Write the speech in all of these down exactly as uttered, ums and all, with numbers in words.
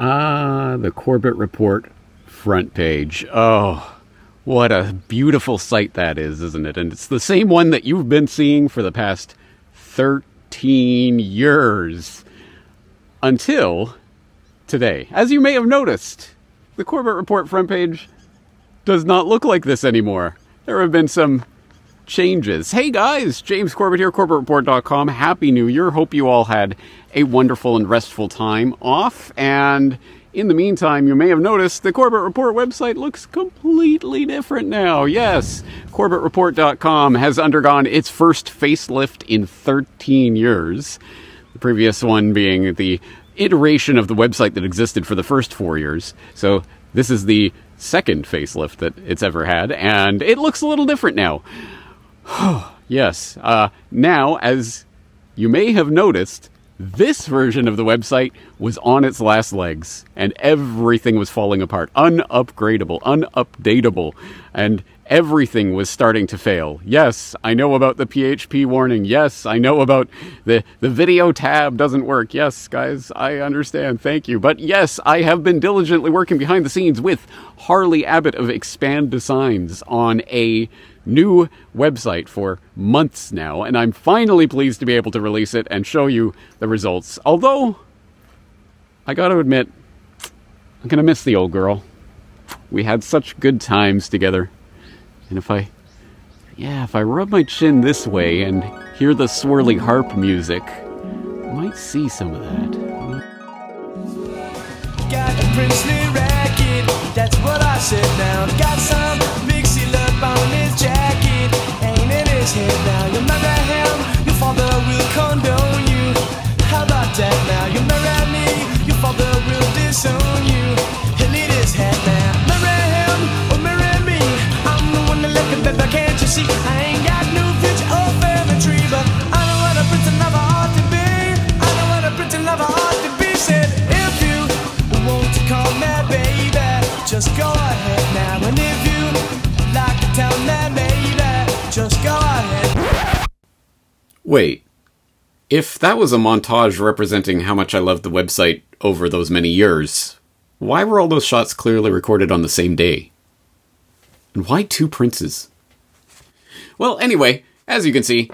Ah, the Corbett Report front page. Oh, what a beautiful sight that is, isn't it? And it's the same one that you've been seeing for the past thirteen years until today. As you may have noticed, the Corbett Report front page does not look like this anymore. There have been some changes. Hey guys, James Corbett here, Corbett Report dot com. Happy New Year. Hope you all had a wonderful and restful time off. And in the meantime, you may have noticed the Corbett Report website looks completely different now. Yes, Corbett Report dot com has undergone its first facelift in thirteen years. The previous one being the iteration of the website that existed for the first four years. So this is the second facelift that it's ever had, and it looks a little different now. Yes, uh, now, as you may have noticed, this version of the website was on its last legs, and everything was falling apart. Unupgradable, unupdatable, and everything was starting to fail. Yes, I know about the P H P warning. Yes, I know about the, the video tab doesn't work. Yes, guys, I understand. Thank you. But yes, I have been diligently working behind the scenes with Harley Abbott of Expand Designs on a new website for months now, and I'm finally pleased to be able to release it and show you the results. Although, I gotta admit, I'm gonna miss the old girl. We had such good times together. And if I, yeah, if I rub my chin this way and hear the swirly harp music, I might see some of that. Got a princely racket, that's what I said now. Got some mixy love on his jacket, ain't in his head now. You marry him, your father will condone you. How about that now? You marry me, your father will disown you. He'll eat his head now. Marry him or marry me, I'm the one that left him, baby, can't you see? I ain't got no bitch or family tree, but I know what a prince and lover ought to be. I know what a prince and lover ought to be. Said if you want to call me baby, just go ahead now. And if you like to tell me baby, just go ahead. Wait. If that was a montage representing how much I loved the website over those many years, why were all those shots clearly recorded on the same day? And why two princes? Well, anyway, as you can see,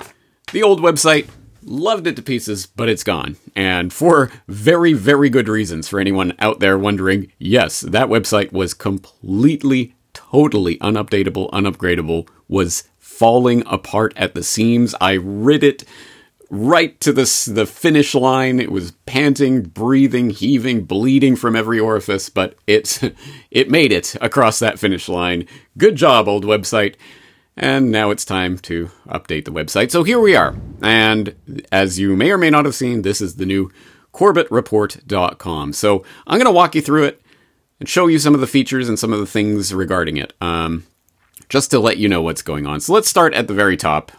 the old website, loved it to pieces, but it's gone. And for very, very good reasons for anyone out there wondering, yes, that website was completely, totally unupdatable, unupgradable, was falling apart at the seams. I rid it right to the, the finish line. It was panting, breathing, heaving, bleeding from every orifice, but it, it made it across that finish line. Good job, old website. And now it's time to update the website. So here we are. And as you may or may not have seen, this is the new Corbett Report dot com. So I'm going to walk you through it and show you some of the features and some of the things regarding it, um, just to let you know what's going on. So let's start at the very top.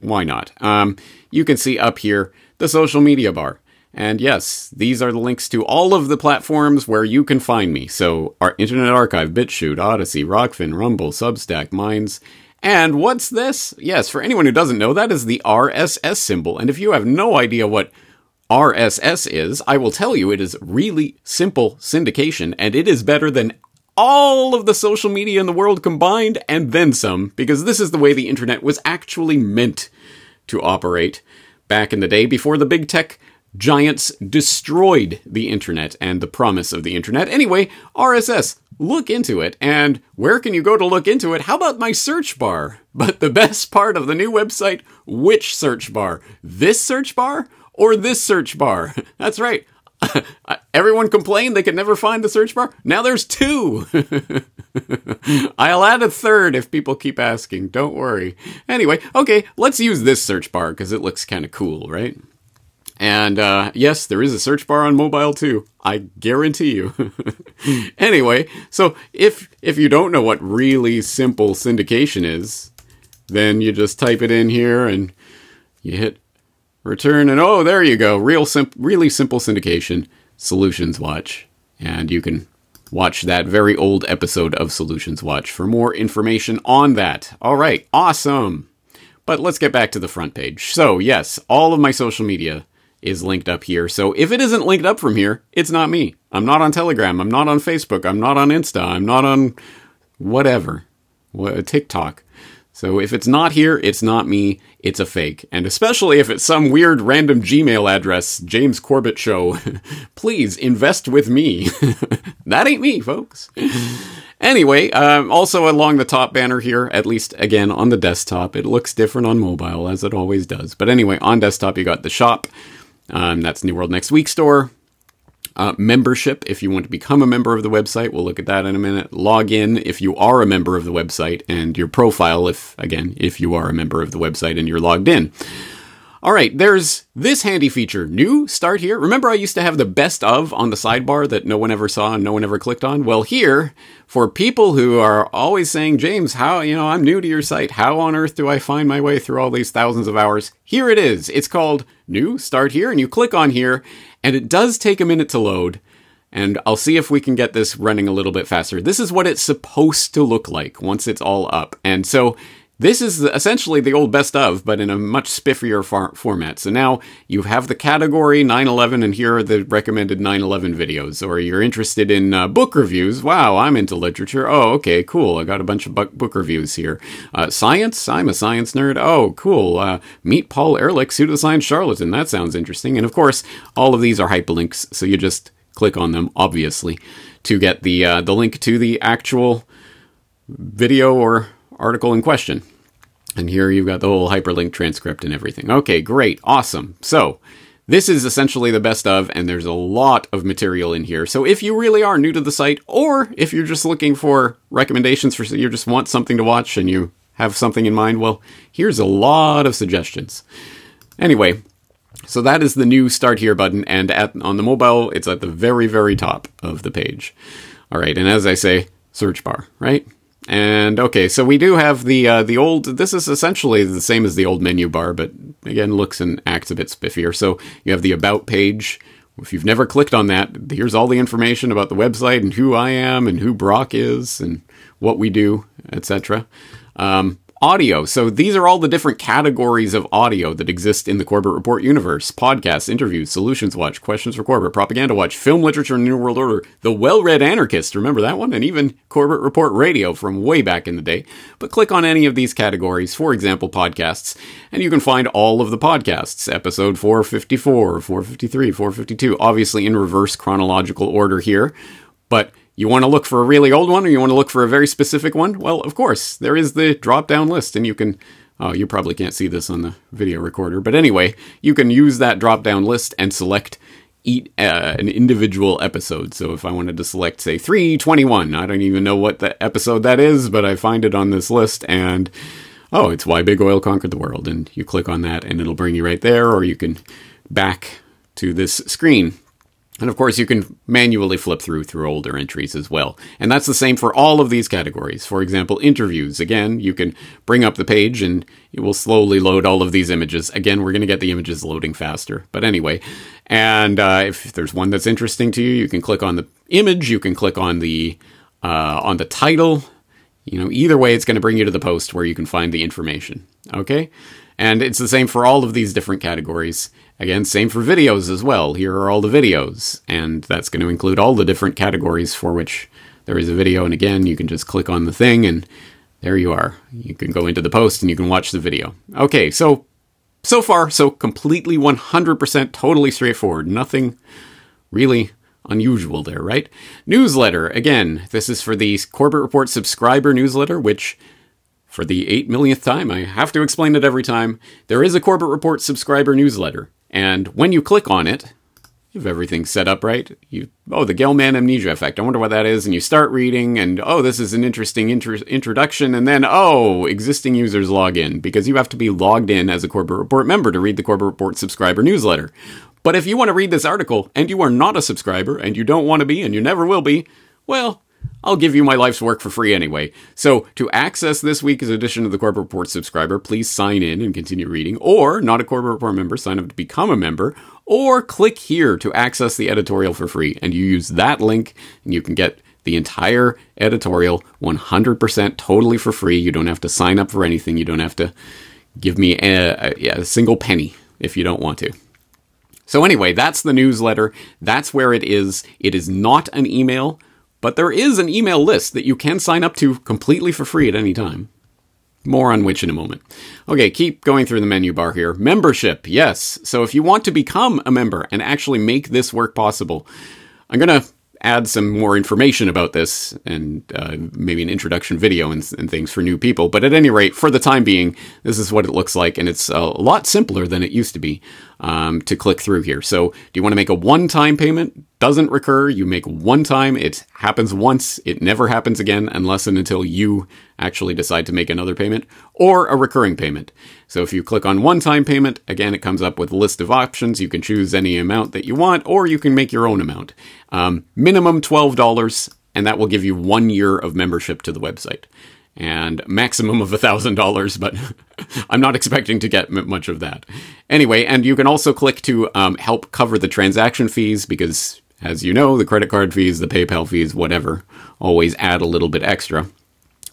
Why not? Um, you can see up here the social media bar. And yes, these are the links to all of the platforms where you can find me. So our Internet Archive, BitChute, Odyssey, Rockfin, Rumble, Substack, Minds. And what's this? Yes, for anyone who doesn't know, that is the R S S symbol. And if you have no idea what R S S is, I will tell you it is really simple syndication, and it is better than all of the social media in the world combined, and then some, because this is the way the internet was actually meant to operate back in the day before the big tech giants destroyed the internet and the promise of the internet. Anyway, R S S, look into it. And where can you go to look into it? How about my search bar? But the best part of the new website, which search bar? This search bar or this search bar? That's right. Everyone complained they could never find the search bar. Now there's two. I'll add a third if people keep asking. Don't worry. Anyway, okay, let's use this search bar because it looks kind of cool, right? And uh, yes, there is a search bar on mobile too. I guarantee you. Anyway, so if if you don't know what really simple syndication is, then you just type it in here and you hit return, and oh, there you go. Real simp- really simple syndication, Solutions Watch. And you can watch that very old episode of Solutions Watch for more information on that. All right, awesome. But let's get back to the front page. So yes, all of my social media is linked up here. So if it isn't linked up from here, it's not me. I'm not on Telegram. I'm not on Facebook. I'm not on Insta. I'm not on whatever, what, TikTok. So if it's not here, it's not me. It's a fake. And especially if it's some weird random Gmail address, James Corbett Show, please invest with me. That ain't me, folks. Anyway, um, also along the top banner here, at least again on the desktop, it looks different on mobile as it always does. But anyway, on desktop, you got the shop. Um, that's New World Next Week store. Uh, membership, if you want to become a member of the website, we'll look at that in a minute. Login, if you are a member of the website, and your profile, if, again, if you are a member of the website and you're logged in. All right, there's this handy feature, new, start here. Remember I used to have the best of on the sidebar that no one ever saw and no one ever clicked on? Well, here, for people who are always saying, James, how, you know, I'm new to your site. How on earth do I find my way through all these thousands of hours? Here it is. It's called new, start here, and you click on here. And it does take a minute to load, and I'll see if we can get this running a little bit faster. This is what it's supposed to look like once it's all up. And so this is essentially the old best of, but in a much spiffier far- format. So now you have the category nine eleven, and here are the recommended nine eleven videos. Or you're interested in uh, book reviews. Wow, I'm into literature. Oh, okay, cool. I got a bunch of bu- book reviews here. Uh, science? I'm a science nerd. Oh, cool. Uh, meet Paul Ehrlich, pseudoscience charlatan. That sounds interesting. And of course, all of these are hyperlinks, so you just click on them, obviously, to get the uh, the link to the actual video or article in question. And here you've got the whole hyperlink transcript and everything. Okay, great. Awesome. So this is essentially the best of, and there's a lot of material in here. So if you really are new to the site, or if you're just looking for recommendations for, you just want something to watch and you have something in mind, well, here's a lot of suggestions. Anyway, so that is the new Start Here button, and at, on the mobile, it's at the very, very top of the page. All right, and as I say, search bar, right? And okay, so we do have the uh, the old, this is essentially the same as the old menu bar, but again, looks and acts a bit spiffier. So you have the About page. If you've never clicked on that, here's all the information about the website and who I am and who Brock is and what we do, et cetera. Um, audio. So these are all the different categories of audio that exist in the Corbett Report universe. Podcasts, interviews, Solutions Watch, Questions for Corbett, Propaganda Watch, Film Literature and New World Order, The Well-Read Anarchist, remember that one? And even Corbett Report Radio from way back in the day. But click on any of these categories, for example, podcasts, and you can find all of the podcasts, episode four fifty-four, four fifty-three, four fifty-two, obviously in reverse chronological order here, but you want to look for a really old one, or you want to look for a very specific one? Well, of course, there is the drop-down list, and you can... Oh, you probably can't see this on the video recorder, but anyway, you can use that drop-down list and select each, uh, an individual episode. So if I wanted to select, say, three twenty-one, I don't even know what the episode that is, but I find it on this list, and... Oh, it's Why Big Oil Conquered the World, and you click on that, and it'll bring you right there, or you can back to this screen. And of course, you can manually flip through through older entries as well. And that's the same for all of these categories. For example, interviews. Again, you can bring up the page and it will slowly load all of these images. Again, we're going to get the images loading faster. But anyway, and uh, if there's one that's interesting to you, you can click on the image. You can click on the uh, on the title. You know, either way, it's going to bring you to the post where you can find the information. Okay? And it's the same for all of these different categories. Again, same for videos as well. Here are all the videos, and that's going to include all the different categories for which there is a video. And again, you can just click on the thing, and there you are. You can go into the post, and you can watch the video. Okay, so, so far, so completely one hundred percent totally straightforward. Nothing really unusual there, right? Newsletter, again, this is for the Corbett Report subscriber newsletter, which... For the eight millionth time, I have to explain it every time, there is a Corbett Report subscriber newsletter. And when you click on it, you have everything set up, right? You Oh, the Gell-Mann amnesia effect. I wonder what that is. And you start reading, and oh, this is an interesting inter- introduction. And then, oh, existing users log in, because you have to be logged in as a Corbett Report member to read the Corbett Report subscriber newsletter. But if you want to read this article, and you are not a subscriber, and you don't want to be, and you never will be, well... I'll give you my life's work for free anyway. So to access this week's edition of the Corbett Report subscriber, please sign in and continue reading. Or, not a Corbett Report member, sign up to become a member. Or click here to access the editorial for free. And you use that link and you can get the entire editorial one hundred percent totally for free. You don't have to sign up for anything. You don't have to give me a, a, a single penny if you don't want to. So anyway, that's the newsletter. That's where it is. It is not an email, but there is an email list that you can sign up to completely for free at any time. More on which in a moment. Okay, keep going through the menu bar here. Membership, yes. So if you want to become a member and actually make this work possible, I'm going to add some more information about this and uh, maybe an introduction video and, and things for new people. But at any rate, for the time being, this is what it looks like. And it's a lot simpler than it used to be um, to click through here. So do you want to make a one-time payment? Doesn't recur. You make one time. It happens once. It never happens again unless and until you actually decide to make another payment, or a recurring payment. So if you click on one-time payment, again, it comes up with a list of options. You can choose any amount that you want, or you can make your own amount. Um, minimum twelve dollars, and that will give you one year of membership to the website. And maximum of one thousand dollars, but I'm not expecting to get m- much of that. Anyway, and you can also click to um, help cover the transaction fees because, as you know, the credit card fees, the PayPal fees, whatever, always add a little bit extra.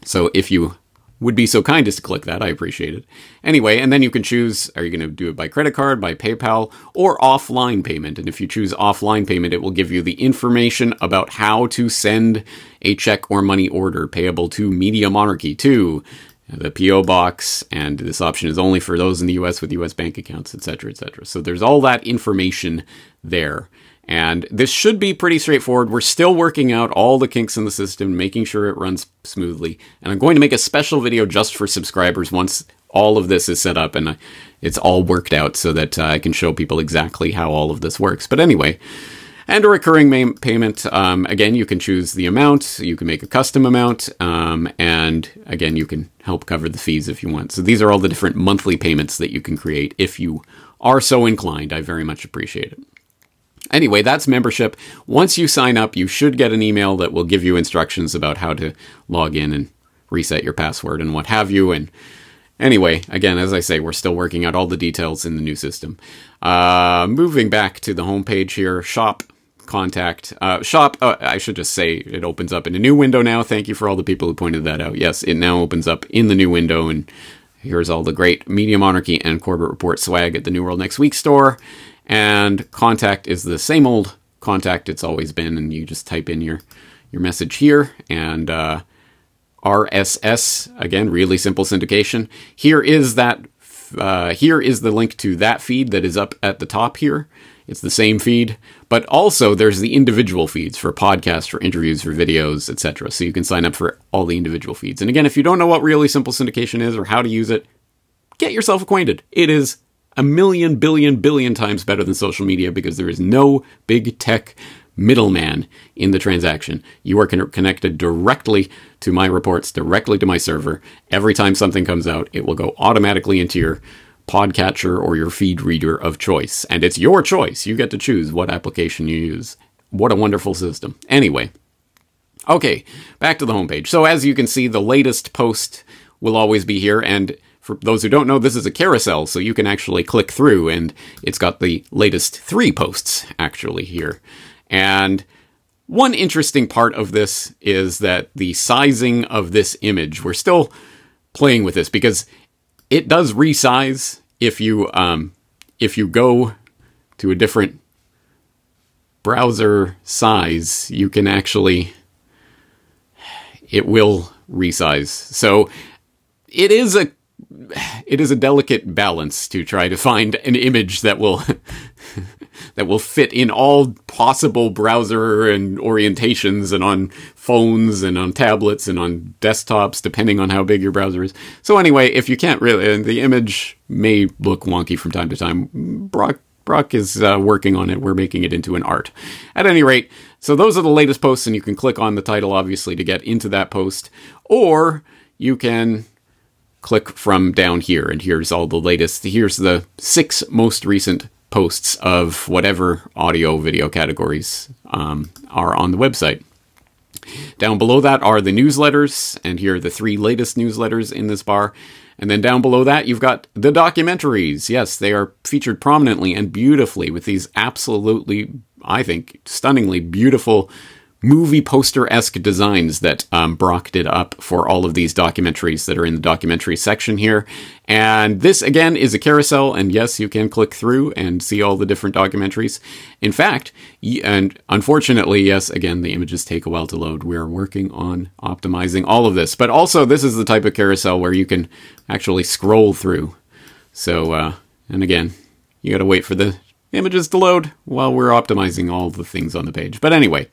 So if you would be so kind as to click that, I appreciate it. Anyway, and then you can choose, are you going to do it by credit card, by PayPal, or offline payment? And if you choose offline payment, it will give you the information about how to send a check or money order payable to Media Monarchy to the P O box, and this option is only for those in the U S with U S bank accounts, et cetera, et cetera. So there's all that information there. And this should be pretty straightforward. We're still working out all the kinks in the system, making sure it runs smoothly. And I'm going to make a special video just for subscribers once all of this is set up and it's all worked out so that uh, I can show people exactly how all of this works. But anyway, and a recurring ma- payment. Um, again, you can choose the amount. You can make a custom amount. Um, and again, you can help cover the fees if you want. So these are all the different monthly payments that you can create if you are so inclined. I very much appreciate it. Anyway, that's membership. Once you sign up, you should get an email that will give you instructions about how to log in and reset your password and what have you. And anyway, again, as I say, we're still working out all the details in the new system. Uh, moving back to the homepage here, shop, contact, uh, shop. Uh, I should just say it opens up in a new window now. Thank you for all the people who pointed that out. Yes, it now opens up in the new window. And here's all the great Media Monarchy and Corbett Report swag at the New World Next Week store. And contact is the same old contact it's always been, and you just type in your, your message here, and uh, R S S, again, really simple syndication. Here is that. Uh, here is the link to that feed that is up at the top here. It's the same feed, but also there's the individual feeds for podcasts, for interviews, for videos, et cetera. So you can sign up for all the individual feeds. And again, if you don't know what really simple syndication is or how to use it, get yourself acquainted. It is a million, billion, billion times better than social media because there is no big tech middleman in the transaction. You are con- connected directly to my reports, directly to my server. Every time something comes out, it will go automatically into your podcatcher or your feed reader of choice. And it's your choice. You get to choose what application you use. What a wonderful system. Anyway, okay, back to the homepage. So as you can see, the latest post will always be here, and for those who don't know, this is a carousel, so you can actually click through, and it's got the latest three posts, actually, here. And one interesting part of this is that the sizing of this image, we're still playing with this, because it does resize if you um, if you go to a different browser size, you can actually, it will resize. So it is a It is a delicate balance to try to find an image that will that will fit in all possible browser and orientations and on phones and on tablets and on desktops, depending on how big your browser is. So anyway, if you can't really, and the image may look wonky from time to time. Brock, Brock is uh, working on it. We're making it into an art. At any rate, so those are the latest posts, and you can click on the title, obviously, to get into that post. Or you can click from down here, and here's all the latest. Here's the six most recent posts of whatever audio, video categories um, are on the website. Down below that are the newsletters, and here are the three latest newsletters in this bar. And then down below that, you've got the documentaries. Yes, they are featured prominently and beautifully with these absolutely, I think, stunningly beautiful movie poster-esque designs that um, Brock did up for all of these documentaries that are in the documentary section here. And this, again, is a carousel, and yes, you can click through and see all the different documentaries. In fact, and unfortunately, yes, again, the images take a while to load. We're working on optimizing all of this. But also, this is the type of carousel where you can actually scroll through. So, uh, and again, you gotta wait for the images to load while we're optimizing all the things on the page. But anyway,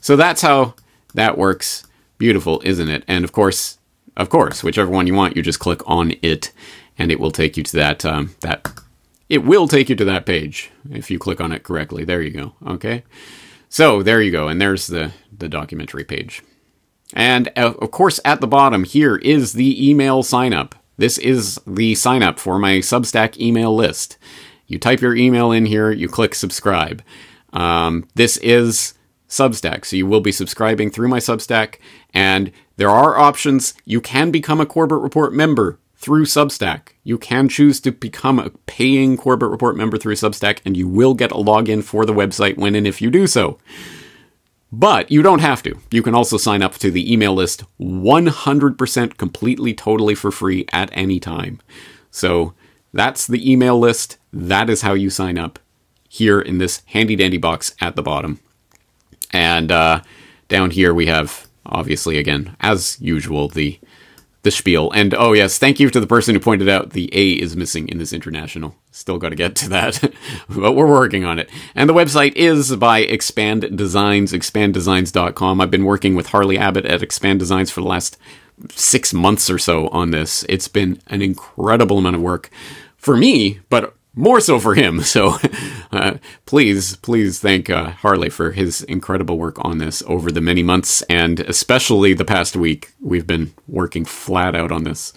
so that's how that works. Beautiful, isn't it? And of course, of course, whichever one you want, you just click on it, and it will take you to that, um, that, it will take you to that page if you click on it correctly. There you go. Okay. So there you go. And there's the, the documentary page. And of course, at the bottom here is the email sign up. This is the sign up for my Substack email list. You type your email in here, you click subscribe. Um, this is Substack, so you will be subscribing through my Substack, and there are options. You can become a Corbett Report member through Substack. You can choose to become a paying Corbett Report member through Substack, and you will get a login for the website when and if you do so. But you don't have to. You can also sign up to the email list one hundred percent completely, totally for free at any time. So that's the email list. That is how you sign up here in this handy dandy box at the bottom. And uh, down here we have, obviously, again, as usual, the the spiel. And oh yes, thank you to the person who pointed out the A is missing in this international. Still got to get to that, but we're working on it. And the website is by Expand Designs, expand designs dot com. I've been working with Harley Abbott at Expand Designs for the last six months or so on this. It's been an incredible amount of work for me, but more so for him. So uh, please, please thank uh, Harley for his incredible work on this over the many months, and especially the past week. We've been working flat out on this,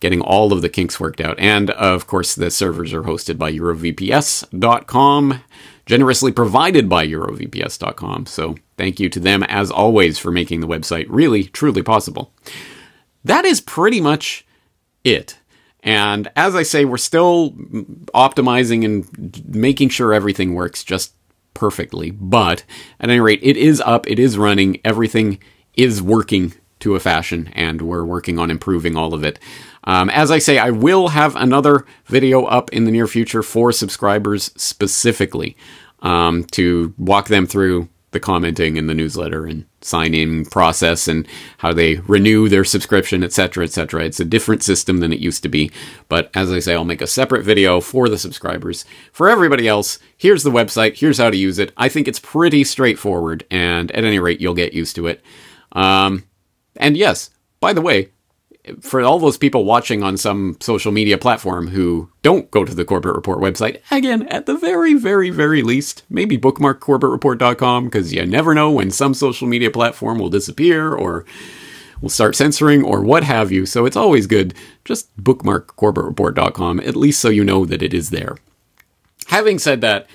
getting all of the kinks worked out. And of course, the servers are hosted by euro v p s dot com, generously provided by euro v p s dot com. So thank you to them, as always, for making the website really, truly possible. That is pretty much it. And as I say, we're still optimizing and making sure everything works just perfectly. But at any rate, it is up, it is running, everything is working to a fashion, and we're working on improving all of it. Um, as I say, I will have another video up in the near future for subscribers specifically um, to walk them through the commenting and the newsletter and sign-in process and how they renew their subscription, et cetera, et cetera. It's a different system than it used to be. But as I say, I'll make a separate video for the subscribers. For everybody else, here's the website. Here's how to use it. I think it's pretty straightforward, and at any rate, you'll get used to it. Um, and yes, by the way, for all those people watching on some social media platform who don't go to the Corbett Report website, again, at the very, very, very least, maybe bookmark corbett report dot com, because you never know when some social media platform will disappear or will start censoring or what have you. So it's always good. Just bookmark corbett report dot com, at least so you know that it is there. Having said that,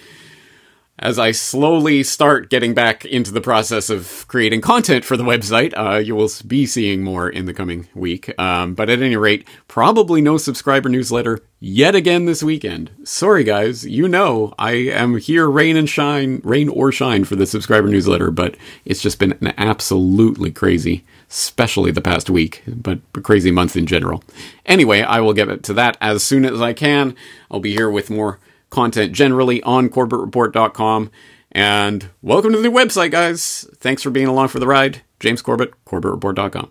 as I slowly start getting back into the process of creating content for the website, uh, you will be seeing more in the coming week. Um, but at any rate, probably no subscriber newsletter yet again this weekend. Sorry, guys. You know I am here rain and shine, rain or shine for the subscriber newsletter, but it's just been an absolutely crazy, especially the past week, but a crazy month in general. Anyway, I will get to that as soon as I can. I'll be here with more content generally on corbett report dot com. And welcome to the new website, guys. Thanks for being along for the ride. James Corbett, corbett report dot com.